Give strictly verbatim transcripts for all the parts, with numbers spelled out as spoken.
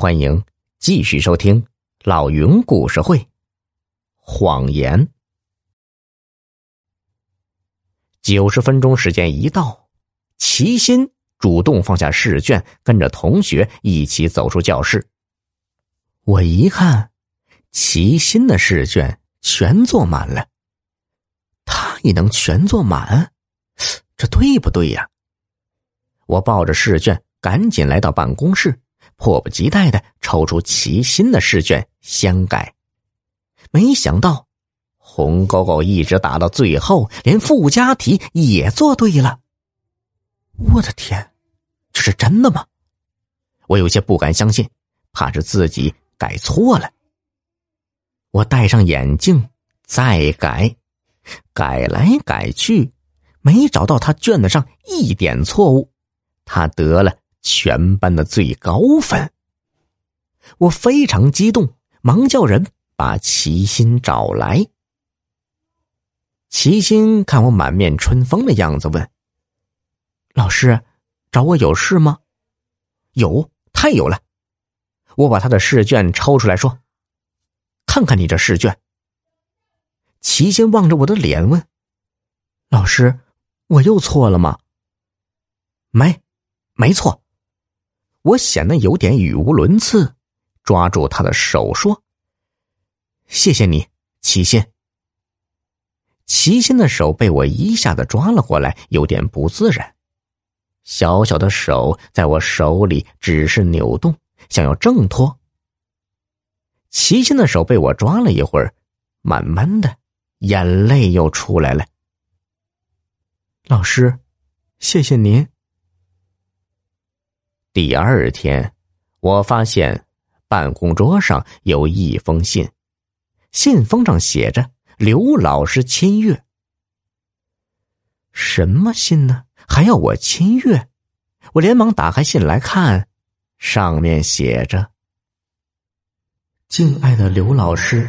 欢迎继续收听老云故事会。谎言。九十分钟时间一到，齐心主动放下试卷，跟着同学一起走出教室。我一看，齐心的试卷全做满了。他也能全做满？这对不对呀？我抱着试卷赶紧来到办公室，迫不及待地抽出齐心的试卷相改，没想到红狗狗一直打到最后，连附加题也做对了。我的天，这是真的吗？我有些不敢相信，怕是自己改错了。我戴上眼镜再改，改来改去，没找到他卷子上一点错误，他得了全班的最高分。我非常激动，忙叫人把齐心找来。齐心看我满面春风的样子，问：老师，找我有事吗？有，太有了。我把他的试卷抽出来说：看看你这试卷。齐心望着我的脸问：老师，我又错了吗？没，没错。我显得有点语无伦次，抓住他的手说：谢谢你，齐心。齐心的手被我一下子抓了过来，有点不自然。小小的手在我手里只是扭动，想要挣脱。齐心的手被我抓了一会儿，慢慢的眼泪又出来了。老师，谢谢您。第二天，我发现办公桌上有一封信，信封上写着刘老师亲阅。什么信呢？还要我亲阅？我连忙打开信来看，上面写着：敬爱的刘老师，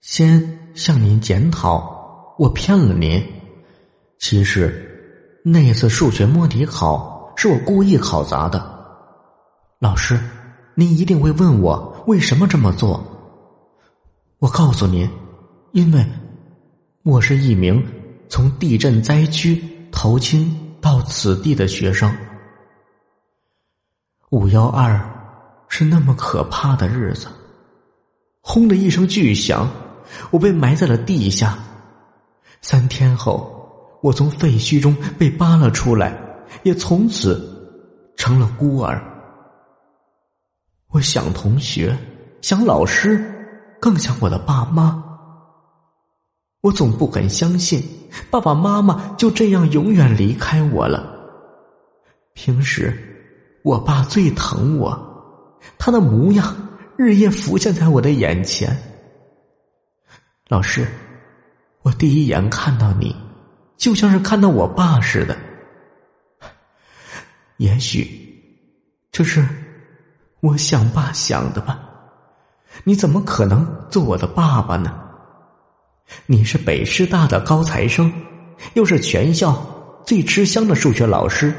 先向您检讨，我骗了您。其实那次数学摸底考是我故意考砸的，老师，您一定会问我为什么这么做。我告诉您，因为我是一名从地震灾区投亲到此地的学生。五一二是那么可怕的日子，轰的一声巨响，我被埋在了地下。三天后，我从废墟中被扒了出来，也从此成了孤儿。我想同学，想老师，更想我的爸妈。我总不肯相信爸爸妈妈就这样永远离开我了。平时我爸最疼我，他的模样日夜浮现在我的眼前。老师，我第一眼看到你，就像是看到我爸似的。也许这是我想爸想的吧，你怎么可能做我的爸爸呢？你是北师大的高材生，又是全校最吃香的数学老师，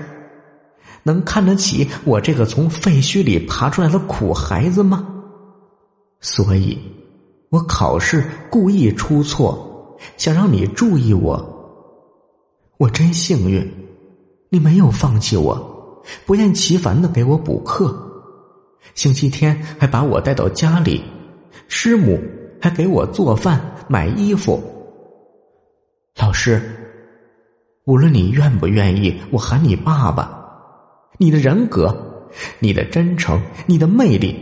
能看得起我这个从废墟里爬出来的苦孩子吗？所以我考试故意出错，想让你注意我。我真幸运，你没有放弃我，不厌其烦地给我补课，星期天还把我带到家里，师母还给我做饭买衣服。老师，无论你愿不愿意我喊你爸爸，你的人格，你的真诚，你的魅力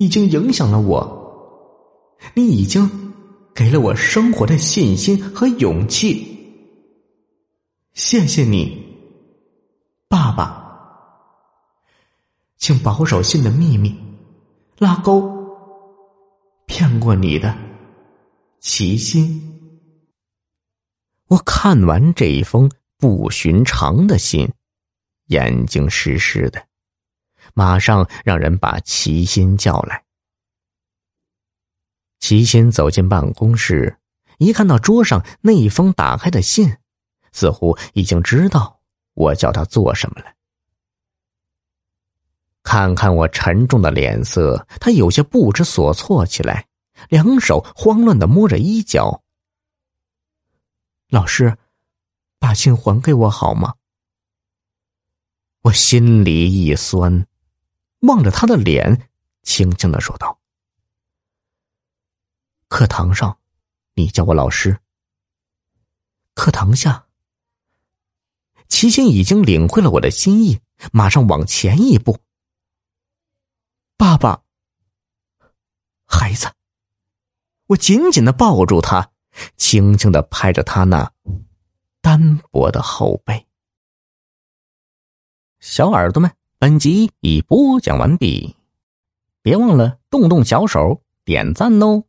已经影响了我，你已经给了我生活的信心和勇气。谢谢你，爸爸。请保守信的秘密，拉钩，骗过你的齐心。我看完这一封不寻常的信，眼睛湿湿的，马上让人把齐心叫来。齐心走进办公室，一看到桌上那一封打开的信，似乎已经知道我叫他做什么了。看看我沉重的脸色，他有些不知所措起来，两手慌乱地摸着衣角。老师，把信还给我好吗？我心里一酸，望着他的脸，轻轻地说道：课堂上，你叫我老师。课堂下，齐心已经领会了我的心意，马上往前一步。爸爸，孩子，我紧紧地抱住他，轻轻地拍着他那单薄的后背。小耳朵们，本集已播讲完毕，别忘了动动小手点赞哦。